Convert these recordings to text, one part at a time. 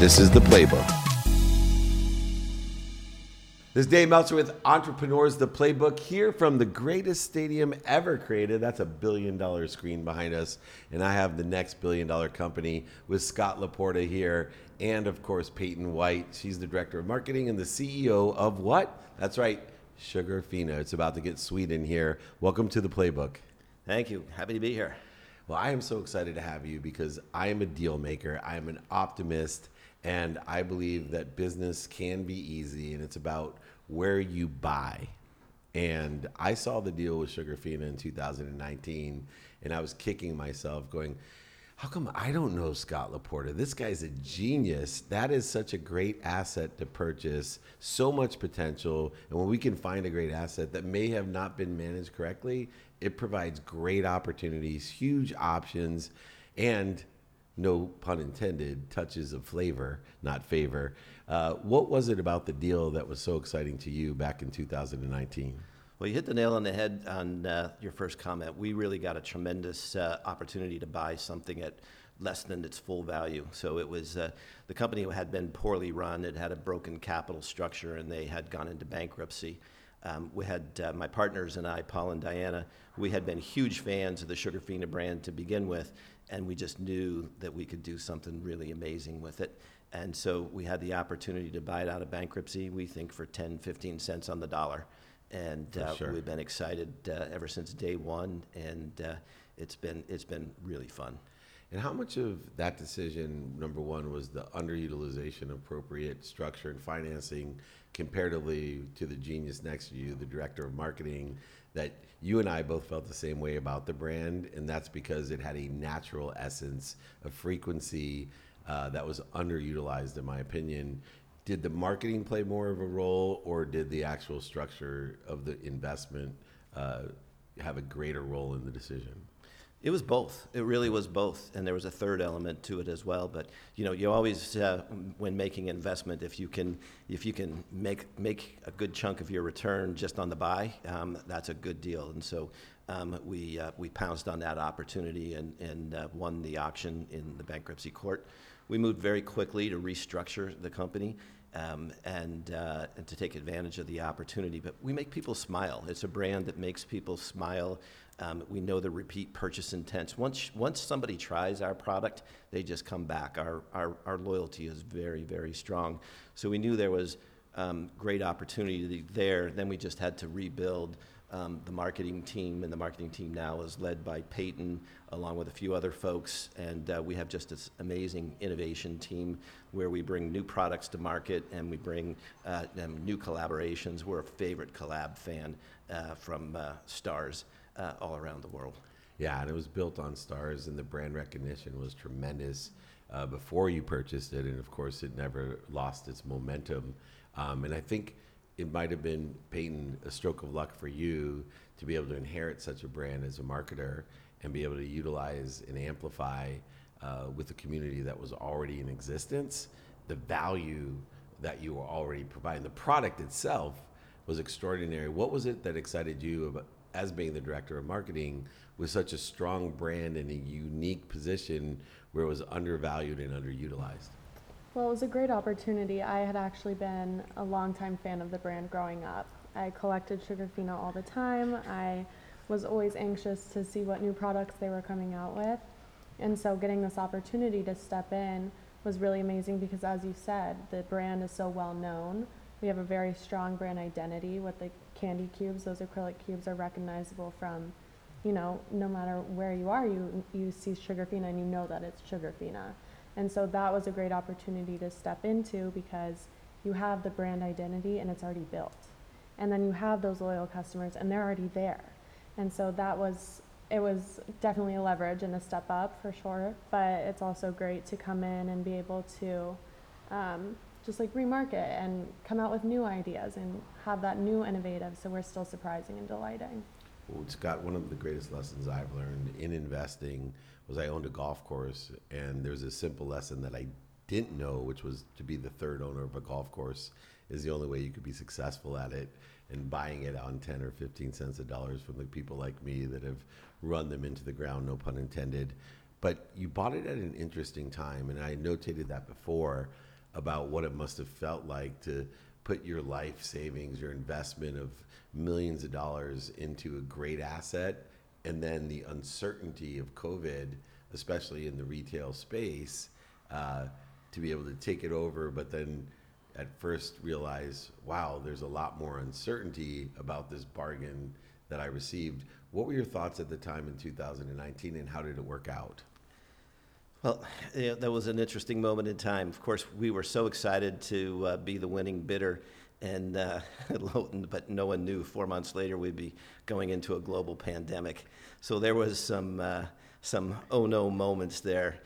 This is The Playbook. This is Dave Meltzer with Entrepreneurs, The Playbook, here from the greatest stadium ever created. That's $1 billion screen behind us. And I have the next $1 billion company with Scott Laporta here. And of course, Peyton White. She's the director of marketing and the CEO of what? That's right, Sugarfina. It's about to get sweet in here. Welcome to The Playbook. Thank you. Happy to be here. Well, I am so excited to have you because I am a deal maker. I am an optimist. And I believe that business can be easy, and it's about where you buy. And I saw the deal with Sugarfina in 2019, and I was kicking myself going, how come I don't know Scott Laporta? This guy's a genius. That is such a great asset to purchase, so much potential. And when we can find a great asset that may have not been managed correctly, it provides great opportunities, huge options, and no pun intended, touches of flavor, not favor. What was it about the deal that was so exciting to you back in 2019? Well, you hit the nail on the head on your first comment. We really got a tremendous opportunity to buy something at less than its full value. So it was, the company had been poorly run. It had a broken capital structure, and they had gone into bankruptcy. We had my partners and I, Paul and Diana, we had been huge fans of the Sugarfina brand to begin with, and we just knew that we could do something really amazing with it. And so we had the opportunity to buy it out of bankruptcy, we think for 10, 15 cents on the dollar. And sure. We've been excited ever since day one, and it's been really fun. And how much of that decision, number one, was the underutilization of appropriate structure and financing comparatively to the genius next to you, the director of marketing, that you and I both felt the same way about the brand, and that's because it had a natural essence, a frequency that was underutilized, in my opinion. Did the marketing play more of a role, or did the actual structure of the investment have a greater role in the decision? It was both. It really was both, and there was a third element to it as well. But you know, you always, when making an investment, if you can make a good chunk of your return just on the buy, that's a good deal. And so we pounced on that opportunity and won the auction in the bankruptcy court. We moved very quickly to restructure the company. And to take advantage of the opportunity. But we make people smile. It's a brand that makes people smile. We know the repeat purchase intents. Once somebody tries our product, they just come back. Our loyalty is very, very strong. So we knew there was great opportunity there. Then we just had to rebuild the marketing team, and the marketing team now is led by Peyton, along with a few other folks, and we have just this amazing innovation team where we bring new products to market, and we bring new collaborations. We're a favorite collab fan from stars all around the world. Yeah, and it was built on stars, and the brand recognition was tremendous before you purchased it, and of course it never lost its momentum, and I think it might have been, Peyton, a stroke of luck for you to be able to inherit such a brand as a marketer and be able to utilize and amplify with the community that was already in existence. The value that you were already providing, the product itself was extraordinary. What was it that excited you about, as being the director of marketing, with such a strong brand in a unique position where it was undervalued and underutilized? Well, it was a great opportunity. I had actually been a longtime fan of the brand growing up. I collected Sugarfina all the time. I was always anxious to see what new products they were coming out with. And so getting this opportunity to step in was really amazing because, as you said, the brand is so well known. We have a very strong brand identity with the candy cubes. Those acrylic cubes are recognizable from, you know, no matter where you are, you see Sugarfina and you know that it's Sugarfina. And so that was a great opportunity to step into because you have the brand identity and it's already built. And then you have those loyal customers and they're already there. And so it was definitely a leverage and a step up for sure, but it's also great to come in and be able to just like remarket and come out with new ideas and have that new innovative, so we're still surprising and delighting. Well, Scott, one of the greatest lessons I've learned in investing was I owned a golf course, and there's a simple lesson that I didn't know, which was to be the third owner of a golf course is the only way you could be successful at it, and buying it on 10 or 15 cents a dollar from the people like me that have run them into the ground, no pun intended. But you bought it at an interesting time, and I notated that before. about what it must have felt like to put your life savings, your investment of millions of dollars into a great asset, and then the uncertainty of COVID, especially in the retail space, to be able to take it over, but then at first realize, wow, there's a lot more uncertainty about this bargain that I received. What were your thoughts at the time in 2019, and how did it work out? Well, you know, that was an interesting moment in time. Of course, we were so excited to be the winning bidder, and but no one knew 4 months later we'd be going into a global pandemic. So there was some oh no moments there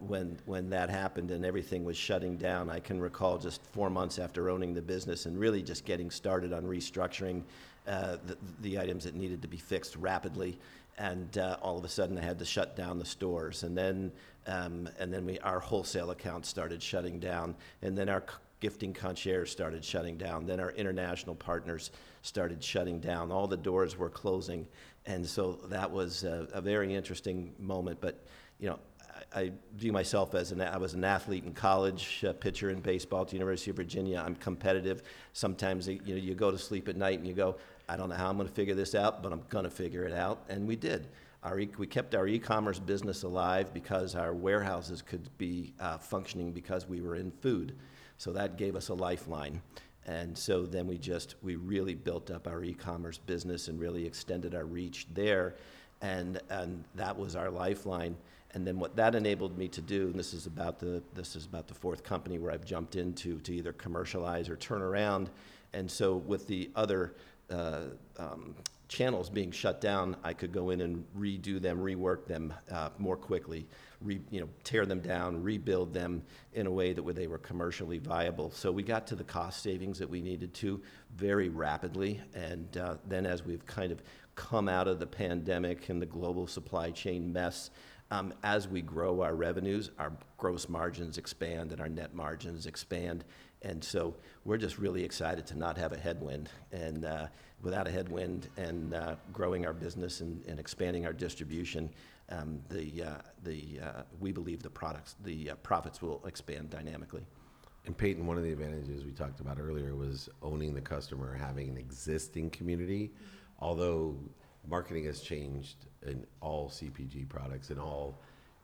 when that happened and everything was shutting down. I can recall just 4 months after owning the business and really just getting started on restructuring the items that needed to be fixed rapidly. And all of a sudden, I had to shut down the stores, and then our wholesale accounts started shutting down, and then our gifting concierge started shutting down, then our international partners started shutting down. All the doors were closing, and so that was a very interesting moment. But you know, I view myself as I was an athlete in college, a pitcher in baseball at the University of Virginia. I'm competitive. Sometimes you go to sleep at night and you go, I don't know how I'm going to figure this out, but I'm going to figure it out. And we did. We kept our e-commerce business alive because our warehouses could be functioning because we were in food. So that gave us a lifeline. And so then we really built up our e-commerce business and really extended our reach there. And that was our lifeline. And then what that enabled me to do, and this is about the fourth company where I've jumped into to either commercialize or turn around. And so with the other channels being shut down, I could go in and redo them, rework them more quickly, tear them down, rebuild them in a way that where they were commercially viable. So we got to the cost savings that we needed to very rapidly. And then as we've kind of come out of the pandemic and the global supply chain mess, as we grow our revenues, our gross margins expand and our net margins expand. And so we're just really excited to not have a headwind. And without a headwind and growing our business and expanding our distribution, we believe the profits will expand dynamically. And Peyton, one of the advantages we talked about earlier was owning the customer, having an existing community, although marketing has changed in all CPG products and all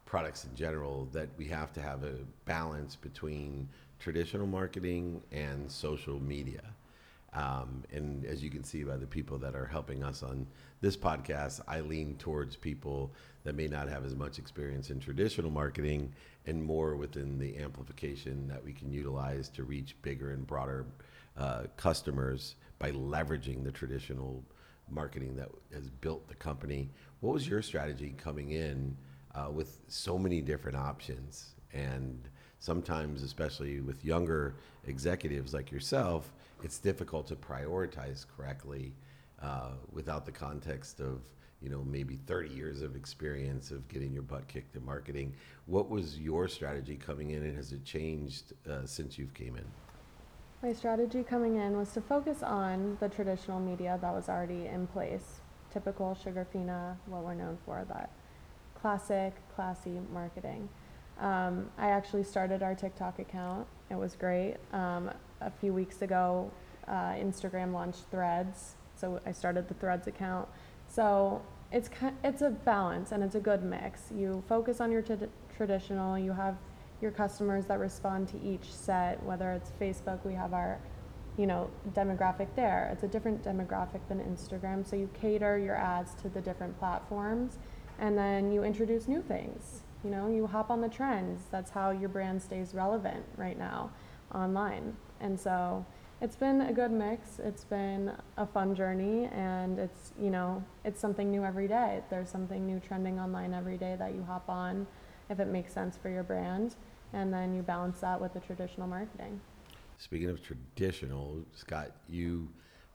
products in general, that we have to have a balance between traditional marketing and social media. And as you can see by the people that are helping us on this podcast, I lean towards people that may not have as much experience in traditional marketing and more within the amplification that we can utilize to reach bigger and broader customers by leveraging the traditional marketing that has built the company. What was your strategy coming in with so many different options? And sometimes, especially with younger executives like yourself, it's difficult to prioritize correctly without the context of maybe 30 years of experience of getting your butt kicked in marketing. What was your strategy coming in, and has it changed since you've came in? My strategy coming in was to focus on the traditional media that was already in place, typical Sugarfina, what we're known for, that classic, classy marketing. I actually started our TikTok account. It was great. A few weeks ago, Instagram launched Threads, so I started the Threads account. So it's a balance, and it's a good mix. You focus on your traditional, you have your customers that respond to each set, whether it's Facebook, we have our, demographic there. It's a different demographic than Instagram, so you cater your ads to the different platforms, and then you introduce new things. You hop on the trends. That's how your brand stays relevant right now online. And so it's been a good mix. It's been a fun journey, and it's something new every day. There's something new trending online every day that you hop on if it makes sense for your brand, and then you balance that with the traditional marketing. Speaking of traditional, Scott, you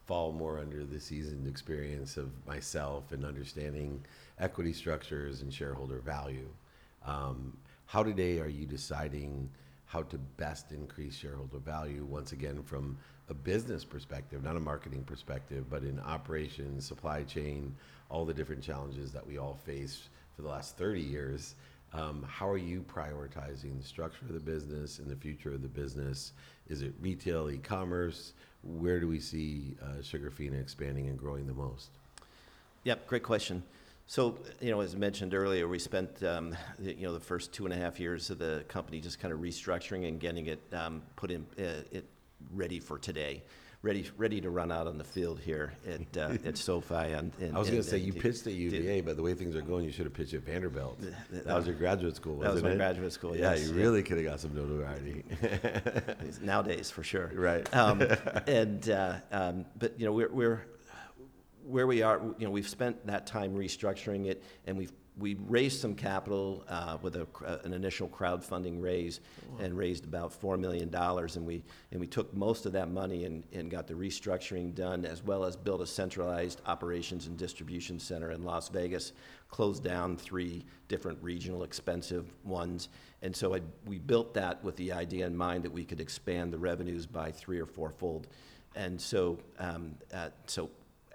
fall more under the seasoned experience of myself in understanding equity structures and shareholder value. How today are you deciding how to best increase shareholder value, once again from a business perspective, not a marketing perspective, but in operations, supply chain, all the different challenges that we all face for the last 30 years? How are you prioritizing the structure of the business and the future of the business? Is it retail, e-commerce? Where do we see Sugarfina expanding and growing the most? Yep, great question. So, you know, as mentioned earlier, we spent, the first 2.5 years of the company just kind of restructuring and getting it put in, it ready for today. Ready to run out on the field here at SoFi. And I was going to say, you pitched at UVA, but the way things are going, you should have pitched at Vanderbilt. That was your graduate school, wasn't it? That was my graduate school, yes. Yeah, you really could have got some notoriety. Nowadays, for sure. Right. But, you know, we're where we are, you know, we've spent that time restructuring it, and we raised some capital with an initial crowdfunding raise, and raised about $4 million. And we took most of that money and got the restructuring done, as well as built a centralized operations and distribution center in Las Vegas, closed down 3 different regional expensive ones. And so we built that with the idea in mind that we could expand the revenues by 3- or 4-fold. And so,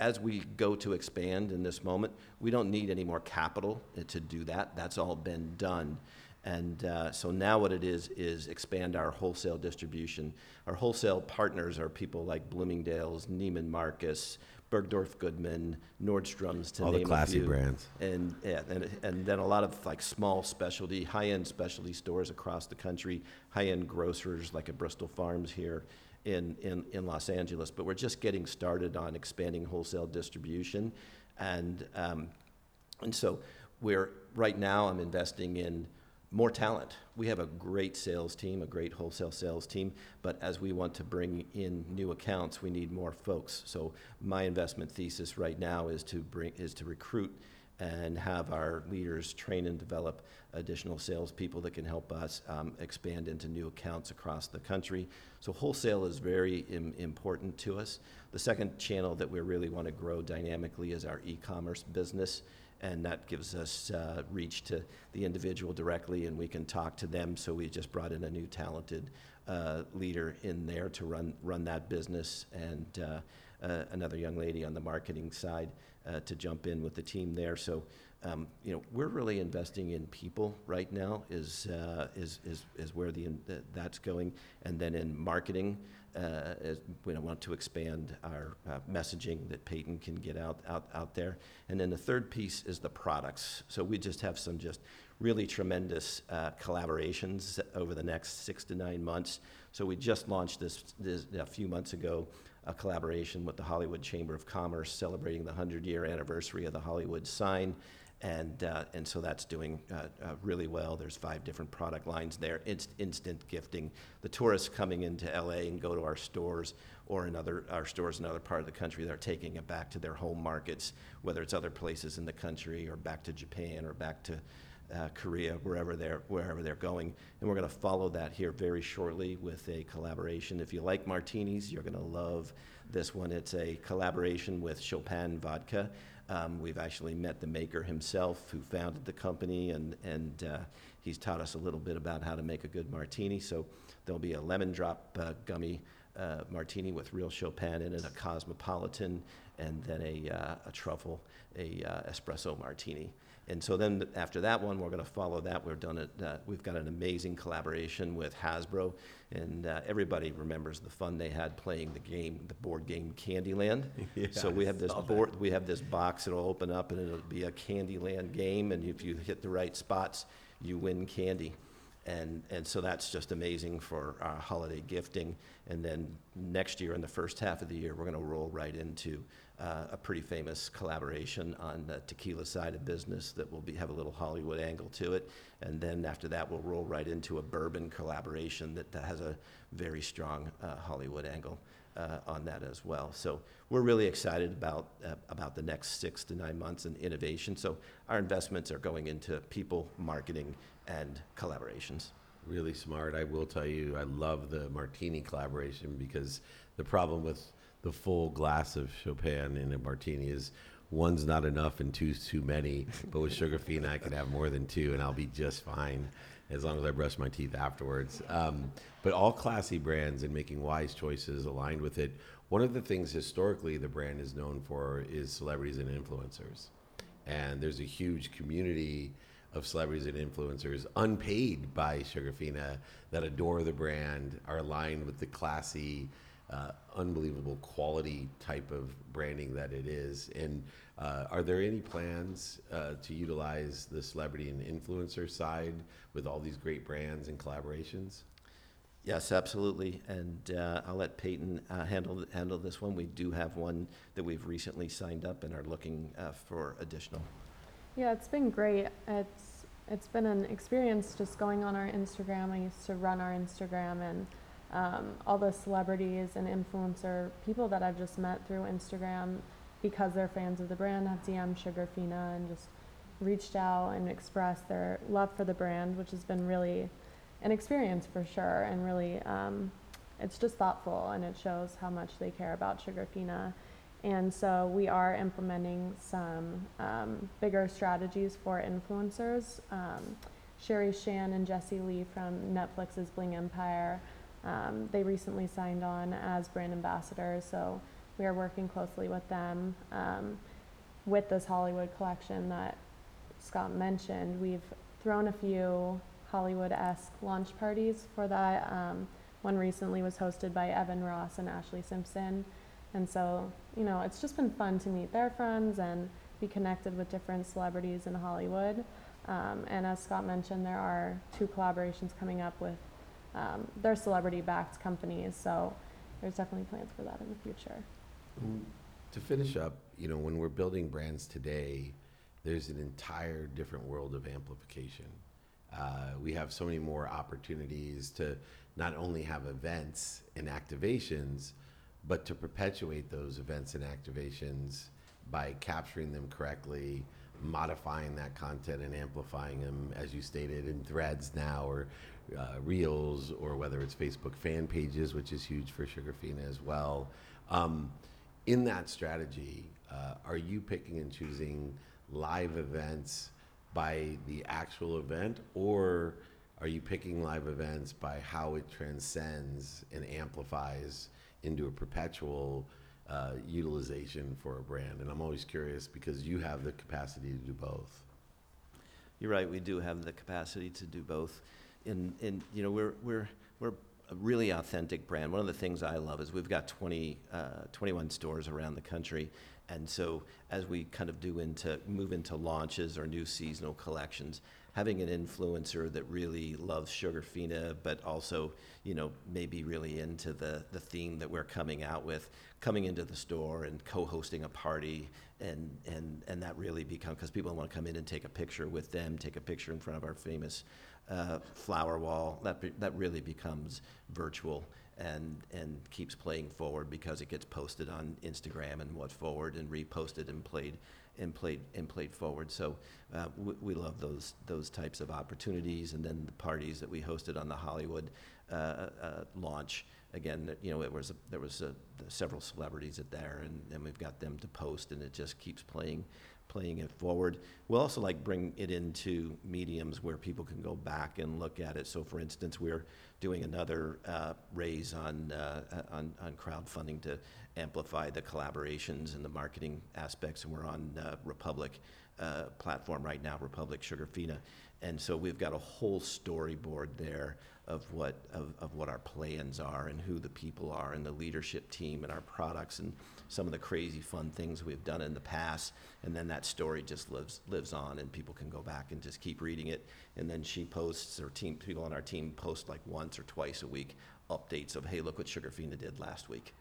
as we go to expand in this moment, we don't need any more capital to do that. That's all been done. And so now what it is expand our wholesale distribution. Our wholesale partners are people like Bloomingdale's, Neiman Marcus, Bergdorf Goodman, Nordstrom's, to name a few. All the classy brands. And, yeah, and then a lot of like small specialty, high-end specialty stores across the country, high-end grocers like a Bristol Farms here in Los Angeles. But we're just getting started on expanding wholesale distribution. And so we're right now I'm investing in more talent. We have a great sales team, a great wholesale sales team, but as we want to bring in new accounts, we need more folks. So my investment thesis right now is to recruit and have our leaders train and develop additional salespeople that can help us expand into new accounts across the country. So wholesale is very important to us. The second channel that we really want to grow dynamically is our e-commerce business, and that gives us reach to the individual directly, and we can talk to them. So we just brought in a new talented leader in there to run that business, and another young lady on the marketing side to jump in with the team there. So, we're really investing in people right now is where that's going. And then in marketing, we want to expand our messaging that Peyton can get out there. And then the third piece is the products. So we just have some just really tremendous collaborations over the next 6 to 9 months. So we just launched this a few months ago, a collaboration with the Hollywood Chamber of Commerce celebrating the 100-year anniversary of the Hollywood sign, and so that's doing really well. There's 5 different product lines there. Instant gifting. The tourists coming into LA and go to our stores or our stores in another part of the country, they're taking it back to their home markets, whether it's other places in the country or back to Japan or back to Korea, wherever they're going. And we're going to follow that here very shortly with a collaboration. If you like martinis, you're going to love this one. It's a collaboration with Chopin Vodka. We've actually met the maker himself, who founded the company, and he's taught us a little bit about how to make a good martini. So there'll be a lemon drop gummy martini with real Chopin in it, a cosmopolitan, and then a truffle, espresso martini. And so then after that one, we're going to follow that. We've got an amazing collaboration with Hasbro, and everybody remembers the fun they had playing the board game Candyland. Yeah, so we have this box that'll open up, and it'll be a Candyland game. And if you hit the right spots, you win candy. And so that's just amazing for our holiday gifting. And then next year, in the first half of the year, we're going to roll right into a pretty famous collaboration on the tequila side of business that will have a little Hollywood angle to it. And then after that, we'll roll right into a bourbon collaboration that has a very strong Hollywood angle on that as well. So we're really excited about the next 6 to 9 months in innovation. So our investments are going into people, marketing, and collaborations. Really smart. I will tell you, I love the martini collaboration, because the problem with the full glass of Chopin in a martini is one's not enough and two's too many. But with Sugarfina, I can have more than 2 and I'll be just fine, as long as I brush my teeth afterwards. But all classy brands, and making wise choices aligned with it. One of the things historically the brand is known for is celebrities and influencers. And there's a huge community of celebrities and influencers unpaid by Sugarfina that adore the brand, are aligned with the classy, unbelievable quality type of branding that it is. And are there any plans to utilize the celebrity and influencer side with all these great brands and collaborations? Yes, absolutely. And I'll let Peyton handle this one. We do have one that we've recently signed up and are looking for additional. Yeah, it's been great. It's been an experience just going on our Instagram. I used to run our Instagram, and all the celebrities and influencer people that I've just met through Instagram, because they're fans of the brand, have DM'd Sugarfina and just reached out and expressed their love for the brand, which has been really an experience for sure, and really it's just thoughtful, and it shows how much they care about Sugarfina. And so we are implementing some bigger strategies for influencers. Sherry Shan and Jesse Lee from Netflix's Bling Empire, they recently signed on as brand ambassadors, so we are working closely with them. With this Hollywood collection that Scott mentioned, we've thrown a few Hollywood-esque launch parties for that. One recently was hosted by Evan Ross and Ashley Simpson. And so, you know, it's just been fun to meet their friends and be connected with different celebrities in Hollywood. And as Scott mentioned, there are two collaborations coming up with their celebrity-backed companies. So there's definitely plans for that in the future. To finish up, you know, when we're building brands today, there's an entire different world of amplification. We have so many more opportunities to not only have events and activations, but to perpetuate those events and activations by capturing them correctly, modifying that content and amplifying them, as you stated, in threads now, or reels, or whether it's Facebook fan pages, which is huge for Sugarfina as well. In that strategy, are you picking and choosing live events by the actual event, or are you picking live events by how it transcends and amplifies into a perpetual utilization for a brand? And I'm always curious, because you have the capacity to do both. You're right, we do have the capacity to do both. And you know, we're a really authentic brand. One of the things I love is we've got 21 stores around the country. And so as we kind of move into launches or new seasonal collections, having an influencer that really loves Sugarfina, but also, you know, maybe really into the theme that we're coming out with, coming into the store and co-hosting a party, and that really becomes, because people want to come in and take a picture with them, take a picture in front of our famous flower wall, that really becomes virtual. And keeps playing forward, because it gets posted on Instagram and what's forward and reposted and played forward. So we love those types of opportunities. And then the parties that we hosted on the Hollywood launch, again, you know, there was several celebrities there, and we've got them to post, and it just keeps playing it forward. We'll also like bring it into mediums where people can go back and look at it. So for instance, we're doing another raise on crowdfunding to amplify the collaborations and the marketing aspects, and we're on Republic platform right now, Republic Sugarfina. And so we've got a whole storyboard there of what our plans are, and who the people are, and the leadership team, and our products, and some of the crazy fun things we've done in the past. And then that story just lives on, and people can go back and just keep reading it. And then she posts, or people on our team post like once or twice a week updates of, hey, look what Sugarfina did last week.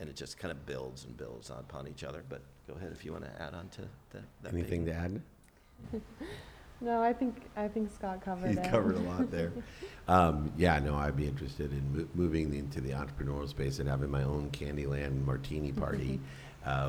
And it just kind of builds and builds upon each other. But go ahead if you want to add on to that. Anything to add? No, I think Scott covered it. He covered a lot there. I'd be interested in moving into the entrepreneurial space and having my own Candyland martini party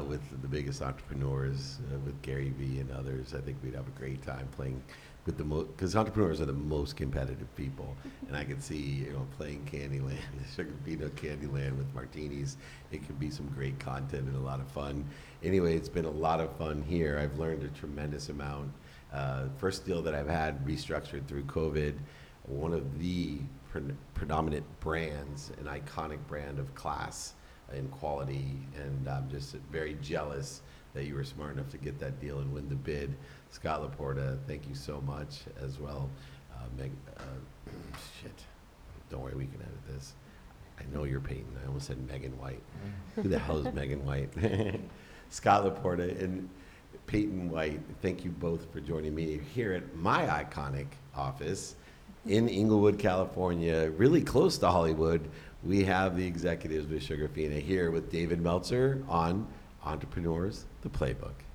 with the biggest entrepreneurs, with Gary Vee and others. I think we'd have a great time playing with because entrepreneurs are the most competitive people. And I can see, you know, playing Candyland, Sugarfina Candyland with martinis. It could be some great content and a lot of fun. Anyway, it's been a lot of fun here. I've learned a tremendous amount. First deal that I've had restructured through COVID, one of the predominant brands, an iconic brand of class and quality, and I'm just very jealous that you were smart enough to get that deal and win the bid. Scott Laporta, thank you so much as well. Don't worry, we can edit this. I know you're Peyton. I almost said Megan White. Who the hell is Megan White? Scott Laporta and Peyton White, thank you both for joining me here at my iconic office in Inglewood, California, really close to Hollywood. We have the executives with Sugarfina here with David Meltzer on Entrepreneurs, The Playbook.